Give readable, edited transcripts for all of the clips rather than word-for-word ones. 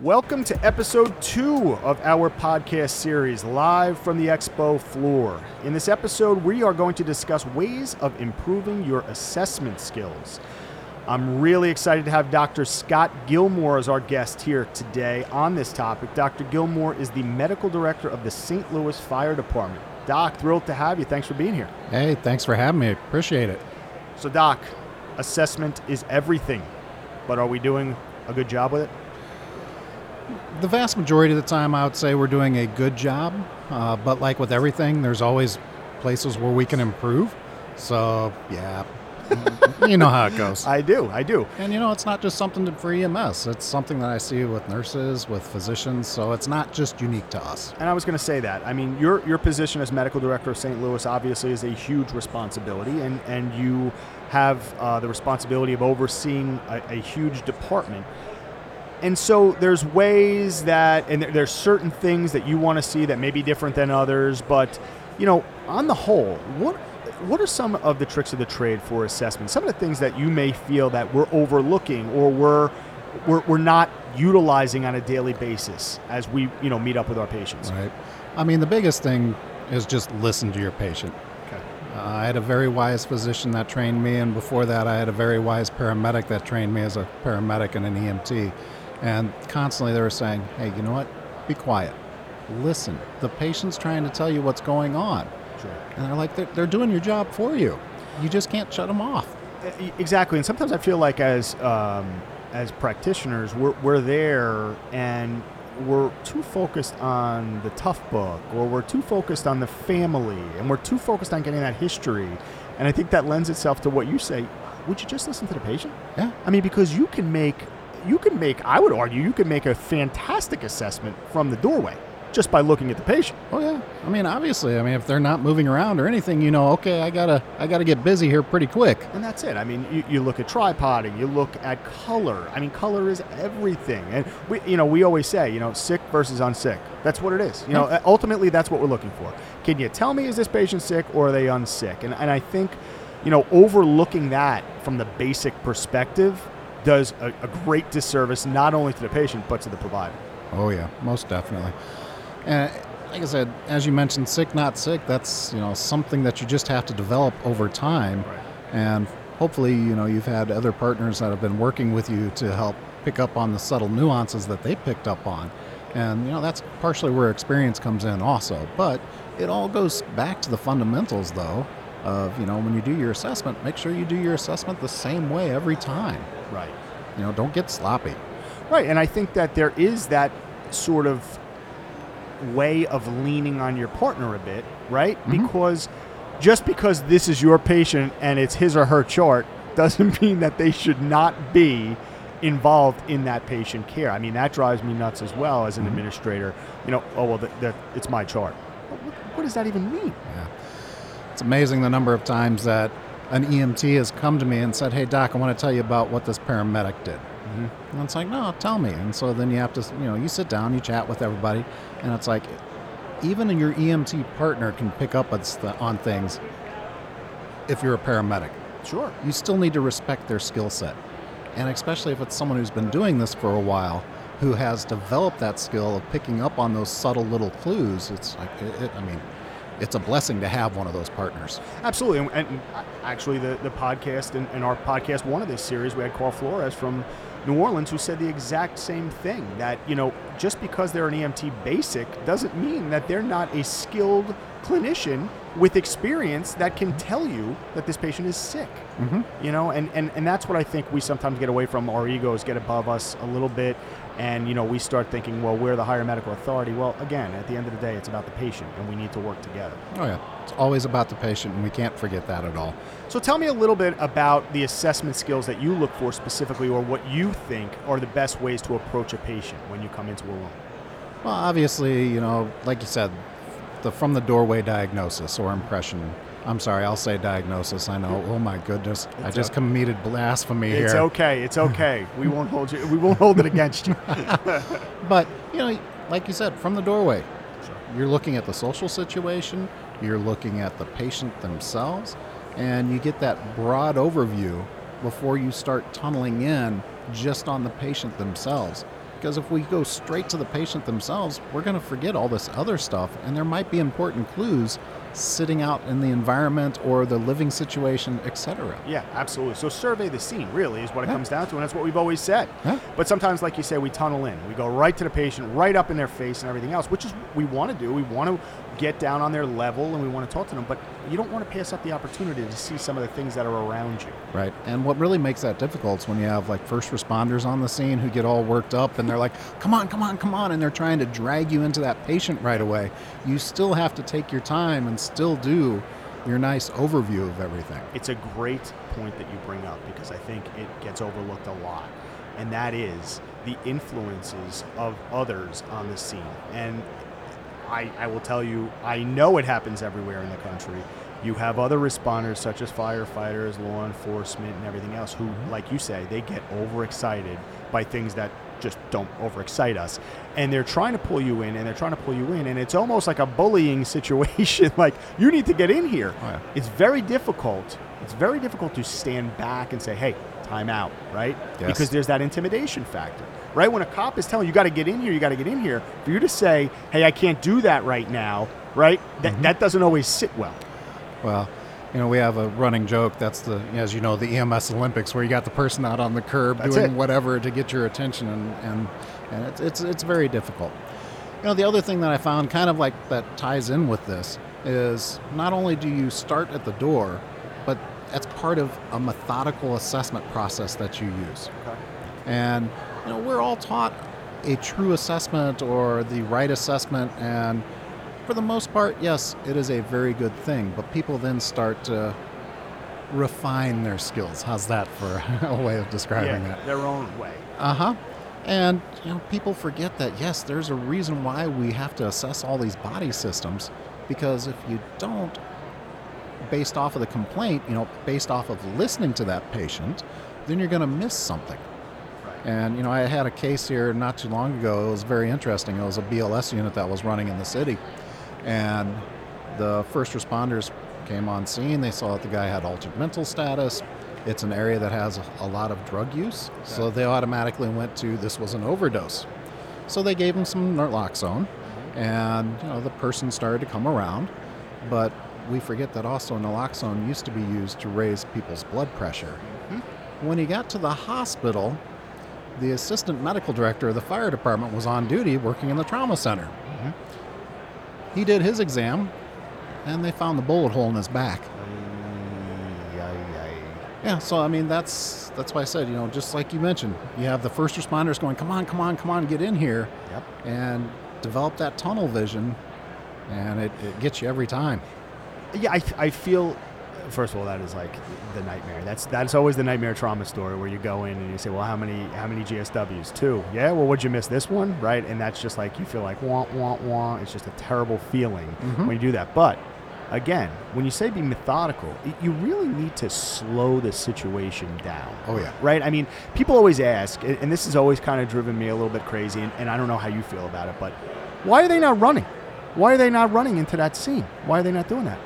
Welcome to episode 2 of our podcast series, live from the expo floor. In this episode, we are going to discuss ways of improving your assessment skills. I'm really excited to have Dr. Scott Gilmore as our guest here today on this topic. Dr. Gilmore is the medical director of the St. Louis Fire Department. Doc, thrilled to have you. Thanks for being here. Hey, thanks for having me. Appreciate it. So, Doc, assessment is everything, but are we doing a good job with it? The vast majority of the time, I would say we're doing a good job, but like with everything, there's always places where we can improve. So, yeah, you know how it goes. I do. And, you know, it's not just something for EMS. It's something that I see with nurses, with physicians, so it's not just unique to us. And I was going to say that. I mean, your position as medical director of St. Louis obviously is a huge responsibility, and you have the responsibility of overseeing a huge department. And so there's ways that, and there's certain things that you want to see that may be different than others, but, you know, on the whole, what are some of the tricks of the trade for assessment? Some of the things that you may feel that we're overlooking or we're not utilizing on a daily basis as we, you know, meet up with our patients. Right. I mean, the biggest thing is just listen to your patient. Okay. I had a very wise physician that trained me, and before that I had a very wise paramedic that trained me as a paramedic and an EMT. And constantly they were saying, hey, you know what? Be quiet. Listen. The patient's trying to tell you what's going on. Sure. And they're like, they're doing your job for you. You just can't shut them off. Exactly. And sometimes I feel like as practitioners, we're there and we're too focused on the tough book, or we're too focused on the family, and we're too focused on getting that history. And I think that lends itself to what you say. Would you just listen to the patient? Yeah. I mean, because I would argue you can make a fantastic assessment from the doorway just by looking at the patient. Oh yeah. I mean, obviously, if they're not moving around or anything, you know, okay, I gotta get busy here pretty quick. And that's it. I mean, you look at tripoding, you look at color. I mean, color is everything. And we always say, you know, sick versus unsick. That's what it is. You know, ultimately that's what we're looking for. Can you tell me, is this patient sick or are they unsick? And I think, you know, overlooking that from the basic perspective does a great disservice, not only to the patient, but to the provider. Oh yeah, most definitely. And like I said, as you mentioned, sick, not sick, that's, you know, something that you just have to develop over time. Right. And hopefully, you know, you've had other partners that have been working with you to help pick up on the subtle nuances that they picked up on. And, you know, that's partially where experience comes in also. But it all goes back to the fundamentals though, of, you know, when you do your assessment, make sure you do your assessment the same way every time. Right. You know, don't get sloppy. Right. And I think that there is that sort of way of leaning on your partner a bit, right? Mm-hmm. Because just because this is your patient and it's his or her chart doesn't mean that they should not be involved in that patient care. I mean, that drives me nuts as well as an administrator. You know, oh, well, it's my chart. What does that even mean? Yeah. It's amazing the number of times that an EMT has come to me and said, hey, Doc, I want to tell you about what this paramedic did. Mm-hmm. And it's like, no, tell me. And so then you have to, you know, you sit down, you chat with everybody, and it's like, even your EMT partner can pick up on things if you're a paramedic. Sure. You still need to respect their skill set. And especially if it's someone who's been doing this for a while, who has developed that skill of picking up on those subtle little clues, it's like, it's a blessing to have one of those partners. Absolutely. And actually, the podcast and our podcast, one of this series, we had Carl Flores from New Orleans who said the exact same thing, that, you know, just because they're an EMT basic doesn't mean that they're not a skilled clinician with experience that can tell you that this patient is sick. Mm-hmm. You know, and that's what I think we sometimes get away from. Our egos get above us a little bit, and, you know, we start thinking, well, we're the higher medical authority. Well, again, at the end of the day, it's about the patient, and we need to work together. Oh, yeah. It's always about the patient, and we can't forget that at all. So tell me a little bit about the assessment skills that you look for specifically, or what you think are the best ways to approach a patient when you come into a room. Well, obviously, you know, like you said, the from the doorway diagnosis or impression. I'm sorry, I'll say diagnosis. I know. Oh my goodness, I just committed blasphemy here. It's okay. It's okay. We won't hold you. We won't hold it against you. But, you know, like you said, from the doorway, you're looking at the social situation. You're looking at the patient themselves, and you get that broad overview before you start tunneling in just on the patient themselves. Because if we go straight to the patient themselves, we're going to forget all this other stuff, and there might be important clues sitting out in the environment or the living situation, etc. Yeah, absolutely. So survey the scene, really, is what it comes down to, and that's what we've always said. Yeah. But sometimes, like you say, we tunnel in. We go right to the patient, right up in their face and everything else, which is what we want to do. We want to get down on their level, and we want to talk to them, but you don't want to pass up the opportunity to see some of the things that are around you. Right, and what really makes that difficult is when you have, like, first responders on the scene who get all worked up, and they're like, come on, come on, come on, and they're trying to drag you into that patient right away. You still have to take your time and still do your nice overview of everything. It's a great point that you bring up, because I think it gets overlooked a lot, and that is the influences of others on the scene. And I will tell you, I know it happens everywhere in the country. You have other responders, such as firefighters, law enforcement, and everything else, who, like you say, they get overexcited by things that just don't overexcite us. And they're trying to pull you in, and it's almost like a bullying situation. Like, you need to get in here. Oh, yeah. It's very difficult. It's very difficult to stand back and say, hey, time out, right? Yes. Because there's that intimidation factor. Right? When a cop is telling you, you got to get in here, for you to say, hey, I can't do that right now, right? That doesn't always sit well. Well, you know, we have a running joke. That's the, as you know, the EMS Olympics, where you got the person out on the curb whatever to get your attention, and it's very difficult. You know, the other thing that I found kind of like that ties in with this is not only do you start at the door, but that's part of a methodical assessment process that you use. Okay. And, you know, we're all taught a true assessment or the right assessment, and for the most part, yes, it is a very good thing, but people then start to refine their skills. How's that for a way of describing that? Yeah, their own way. Uh-huh. And, you know, people forget that, yes, there's a reason why we have to assess all these body systems, because if you don't, based off of the complaint, you know, based off of listening to that patient, then you're going to miss something. And, you know, I had a case here not too long ago. It was very interesting. It was a BLS unit that was running in the city. And the first responders came on scene. They saw that the guy had altered mental status. It's an area that has a lot of drug use. Okay. So they automatically went to, this was an overdose. So they gave him some naloxone. And, you know, the person started to come around. But we forget that also naloxone used to be used to raise people's blood pressure. Mm-hmm. When he got to the hospital, the assistant medical director of the fire department was on duty working in the trauma center. Mm-hmm. He did his exam, and they found the bullet hole in his back. Yeah, so I mean, that's why I said, you know, just like you mentioned, you have the first responders going, come on, come on, come on, get in here, and develop that tunnel vision, and it gets you every time. Yeah, I feel... First of all, that is like the nightmare. That's always the nightmare trauma story, where you go in and you say, well, how many GSWs? 2. Yeah, well, would you miss this one? Right? And that's just like, you feel like wah, wah, wah. It's just a terrible feeling when you do that. But again, when you say be methodical, you really need to slow the situation down. Oh, yeah. Right? I mean, people always ask, and this has always kind of driven me a little bit crazy, and I don't know how you feel about it, but why are they not running? Why are they not running into that scene? Why are they not doing that?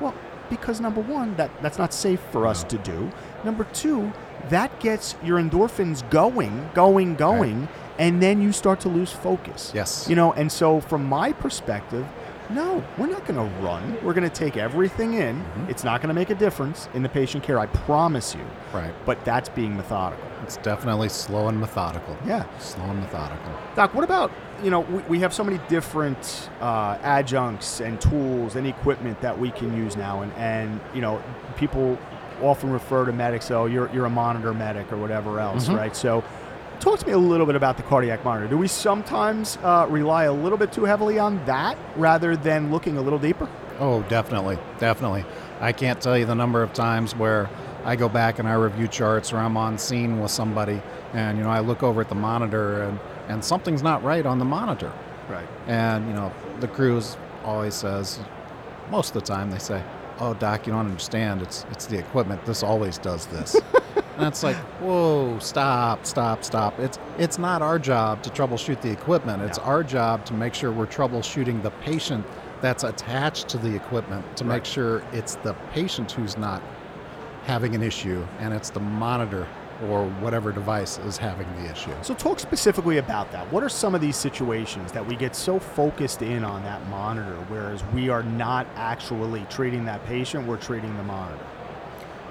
Well, because number one, that's not safe for us to do. Number two, that gets your endorphins going, and then you start to lose focus. Yes. You know, and so from my perspective, No, we're not going to run. We're going to take everything in. Mm-hmm. It's not going to make a difference in the patient care, I promise you. Right. But that's being methodical. It's definitely slow and methodical. Yeah. Slow and methodical. Doc, what about, you know, we have so many different adjuncts and tools and equipment that we can use now. And you know, people often refer to medics, oh, you're a monitor medic or whatever else, mm-hmm. right? So talk to me a little bit about the cardiac monitor. Do we sometimes rely a little bit too heavily on that rather than looking a little deeper? Oh, definitely, definitely. I can't tell you the number of times where I go back and I review charts or I'm on scene with somebody and, you know, I look over at the monitor and something's not right on the monitor. Right. And, you know, the crews always says, most of the time they say, oh, Doc, you don't understand. It's the equipment. This always does this. And it's like, whoa, stop. It's not our job to troubleshoot the equipment. It's our job to make sure we're troubleshooting the patient that's attached to the equipment to make sure it's the patient who's not having an issue and it's the monitor or whatever device is having the issue. So talk specifically about that. What are some of these situations that we get so focused in on that monitor, whereas we are not actually treating that patient, we're treating the monitor?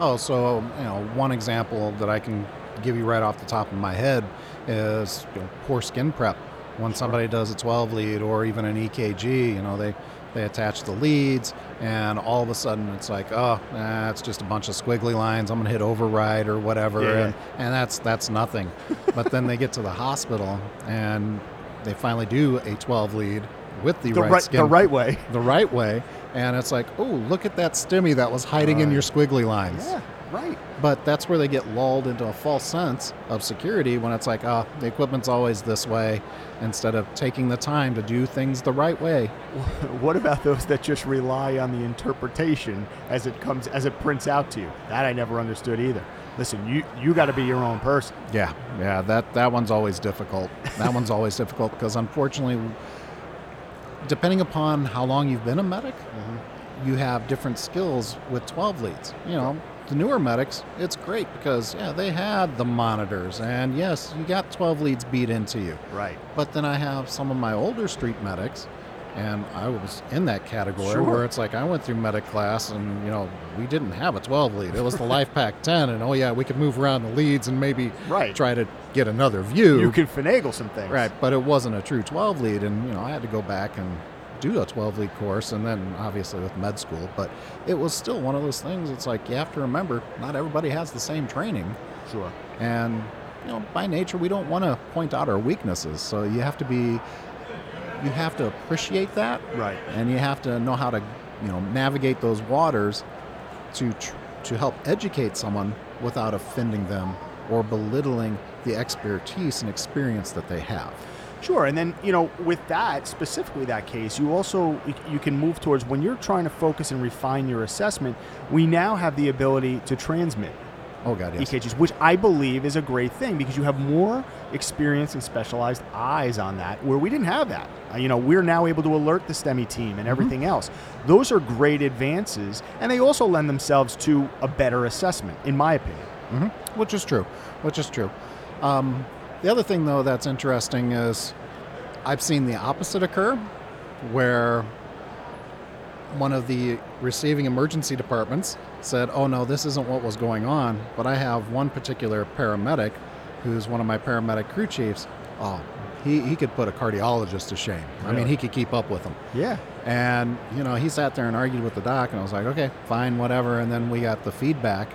Oh, so, you know, one example that I can give you right off the top of my head is, you know, poor skin prep. When somebody does a 12 lead or even an EKG, you know, they attach the leads and all of a sudden it's like, oh, it's just a bunch of squiggly lines. I'm going to hit override or whatever. Yeah. And that's nothing. But then they get to the hospital and they finally do a 12 lead with the right skin. The right way. The right way. And it's like, oh, look at that STEMI that was hiding in your squiggly lines. Yeah, right. But that's where they get lulled into a false sense of security when it's like, oh, the equipment's always this way, instead of taking the time to do things the right way. What about those that just rely on the interpretation as it prints out to you? That I never understood either. Listen, you got to be your own person. Yeah, that one's always difficult. That one's always difficult because unfortunately, depending upon how long you've been a medic, mm-hmm. you have different skills with 12 leads. You know, the newer medics, it's great because, yeah, they had the monitors and yes, you got 12 leads beat into you. Right. But then I have some of my older street medics and I was in that category where it's like I went through medic class and, you know, we didn't have a 12 lead. It was the Life Pack 10 and, oh yeah, we could move around the leads and maybe try to get another view. You could finagle some things. Right, but it wasn't a true 12 lead and, you know, I had to go back and do a 12 lead course and then obviously with med school, but it was still one of those things. It's like you have to remember not everybody has the same training. Sure. And, you know, by nature, we don't want to point out our weaknesses. So you have to be... you have to appreciate that, right? And you have to know how to, you know, navigate those waters to help educate someone without offending them or belittling the expertise and experience that they have. Sure, and then, you know, with that, specifically that case, you also, you can move towards when you're trying to focus and refine your assessment, we now have the ability to transmit. Oh, God, yes. EKGs, which I believe is a great thing because you have more experience and specialized eyes on that where we didn't have that. You know, we're now able to alert the STEMI team and everything mm-hmm. else. Those are great advances, and they also lend themselves to a better assessment, in my opinion. Mm-hmm. Which is true. The other thing, though, that's interesting is I've seen the opposite occur where one of the receiving emergency departments said, oh no, this isn't what was going on, but I have one particular paramedic who's one of my paramedic crew chiefs. Oh, he could put a cardiologist to shame. Really? I mean, he could keep up with him. Yeah. And, you know, he sat there and argued with the doc and I was like, okay, fine, whatever. And then we got the feedback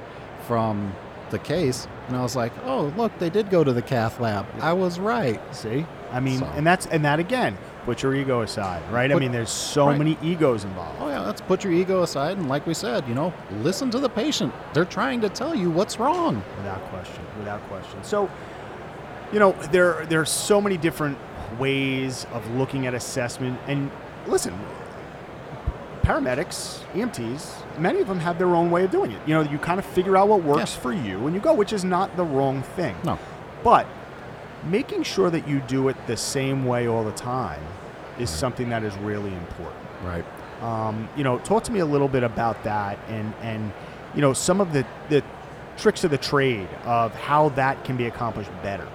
from the case and I was like, oh, look, they did go to the cath lab. I was right. See? I mean, so. and that again, put your ego aside, right? I mean, there's so many egos involved. Oh yeah, let's put your ego aside. And like we said, you know, listen to the patient. They're trying to tell you what's wrong. Without question. So, you know, there are so many different ways of looking at assessment. And listen, paramedics, EMTs, many of them have their own way of doing it. You know, you kind of figure out what works for you and you go, which is not the wrong thing. No. But making sure that you do it the same way all the time is something that is really important. Right. You know, talk to me a little bit about that and you know, some of the tricks of the trade of how that can be accomplished better.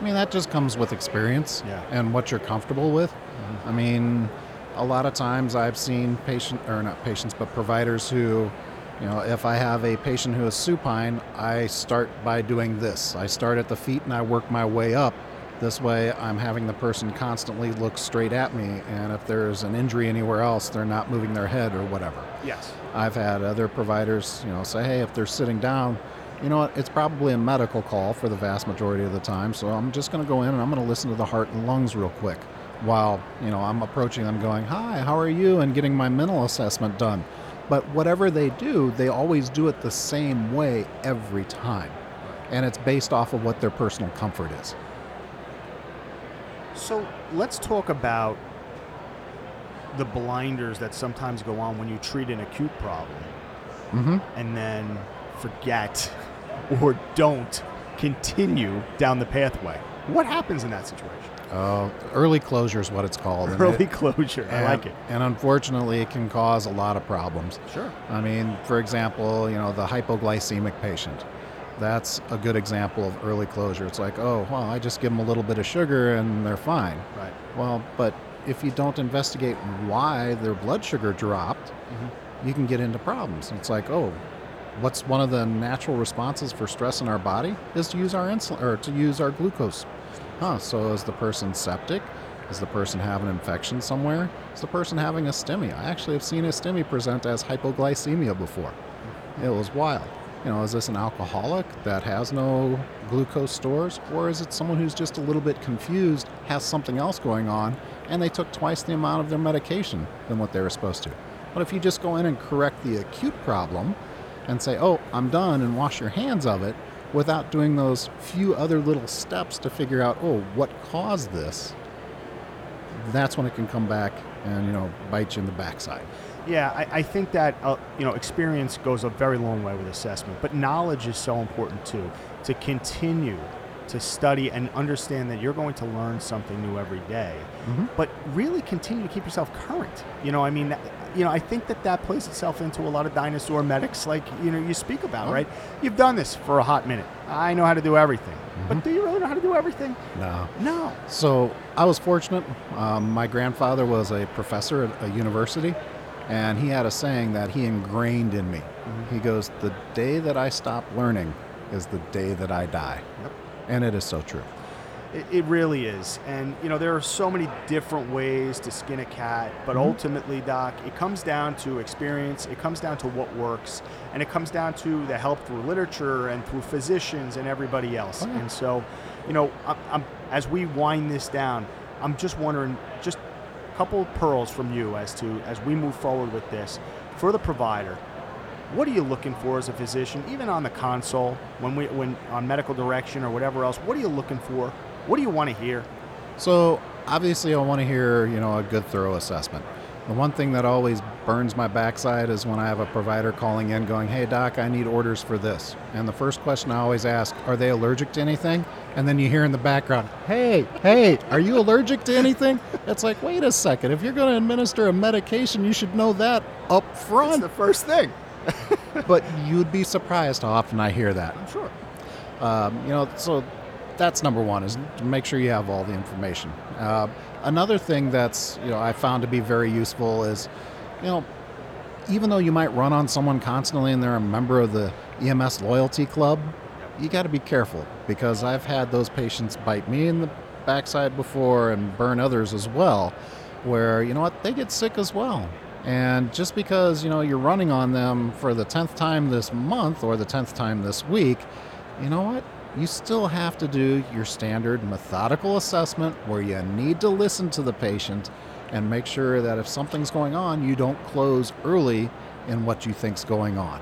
I mean, that just comes with experience and what you're comfortable with. Mm-hmm. I mean, a lot of times I've seen providers who, you know, if I have a patient who is supine, I start by doing this. I start at the feet and I work my way up. This way I'm having the person constantly look straight at me, and if there's an injury anywhere else, they're not moving their head or whatever. Yes. I've had other providers, you know, say, hey, if they're sitting down, you know what, it's probably a medical call for the vast majority of the time, so I'm just going to go in and I'm going to listen to the heart and lungs real quick while, you know, I'm approaching them going, hi, how are you, and getting my mental assessment done. But whatever they do, they always do it the same way every time, and it's based off of what their personal comfort is. So let's talk about the blinders that sometimes go on when you treat an acute problem, mm-hmm. and then forget or don't continue down the pathway. What happens in that situation? Early closure is what it's called. Early closure. I like it. And unfortunately, it can cause a lot of problems. Sure. I mean, for example, you know, the hypoglycemic patient. That's a good example of early closure. It's like, oh, well, I just give them a little bit of sugar and they're fine. Right. Well, but if you don't investigate why their blood sugar dropped, mm-hmm. you can get into problems. It's like, oh, what's one of the natural responses for stress in our body is to use our insulin or to use our glucose. Huh, so is the person septic? Is the person having an infection somewhere? Is the person having a STEMI? I actually have seen a STEMI present as hypoglycemia before. It was wild. You know, is this an alcoholic that has no glucose stores, or is it someone who's just a little bit confused, has something else going on, and they took twice the amount of their medication than what they were supposed to? But if you just go in and correct the acute problem and say, oh, I'm done, and wash your hands of it, without doing those few other little steps to figure out, oh, what caused this, that's when it can come back and, you know, bite you in the backside. Yeah, I think that, you know, experience goes a very long way with assessment, but knowledge is so important too, to continue to study and understand that you're going to learn something new every day, mm-hmm. but really continue to keep yourself current. You know, I mean, you know, I think that that plays itself into a lot of dinosaur medics, like, you know, you speak about, oh. right? You've done this for a hot minute. I know how to do everything, mm-hmm. but do you really know how to do everything? No. So I was fortunate. My grandfather was a professor at a university, and he had a saying that he ingrained in me. Mm-hmm. He goes, the day that I stop learning is the day that I die. Yep. And it is so true. It really is. And, you know, there are so many different ways to skin a cat, but mm-hmm. ultimately, Doc, it comes down to experience, it comes down to what works, and it comes down to the help through literature and through physicians and everybody else. Oh, yeah. And so, you know, I'm, as we wind this down, I'm just wondering, just a couple of pearls from you as to, as we move forward with this, for the provider. What are you looking for as a physician, even on the console, when on medical direction or whatever else? What are you looking for? What do you want to hear? So obviously I want to hear, you know, a good thorough assessment. The one thing that always burns my backside is when I have a provider calling in going, hey doc, I need orders for this. And the first question I always ask, are they allergic to anything? And then you hear in the background, hey, are you allergic to anything? It's like, wait a second. If you're going to administer a medication, you should know that up front. It's the first thing. But you'd be surprised how often I hear that. I'm sure. You know, so that's number one, is to make sure you have all the information. Another thing that's, you know, I found to be very useful is, you know, even though you might run on someone constantly and they're a member of the EMS Loyalty Club, you got to be careful, because I've had those patients bite me in the backside before and burn others as well, where, you know what, they get sick as well. And just because, you know, you're running on them for the 10th time this month or the 10th time this week, you know what? You still have to do your standard methodical assessment where you need to listen to the patient and make sure that if something's going on, you don't close early in what you think's going on.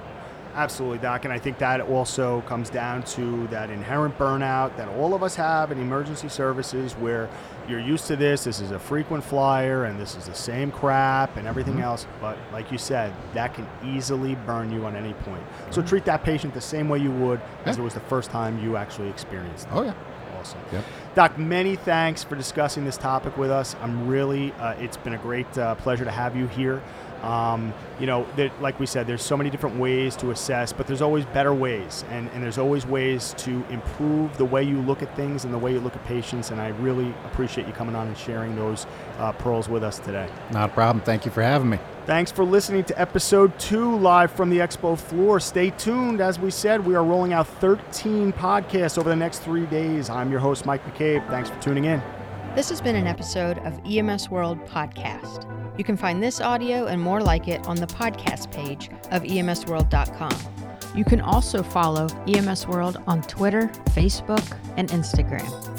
Absolutely, Doc. And I think that also comes down to that inherent burnout that all of us have in emergency services, where you're used to this. This is a frequent flyer and this is the same crap and everything mm-hmm. else. But like you said, that can easily burn you on any point. Mm-hmm. So treat that patient the same way you would as it was the first time you actually experienced it. Oh, yeah. Awesome. Yep. Doc, many thanks for discussing this topic with us. I'm really, it's been a great pleasure to have you here. Like we said, there's so many different ways to assess, but there's always better ways, and there's always ways to improve the way you look at things and the way you look at patients, and I really appreciate you coming on and sharing those pearls with us today. Not a problem. Thank you for having me. Thanks for listening to episode 2 live from the expo floor. Stay tuned. As we said, we are rolling out 13 podcasts over the next 3 days. I'm your host, Mike McCabe. Thanks for tuning in. This has been an episode of EMS World Podcast. You can find this audio and more like it on the podcast page of EMSworld.com. You can also follow EMS World on Twitter, Facebook, and Instagram.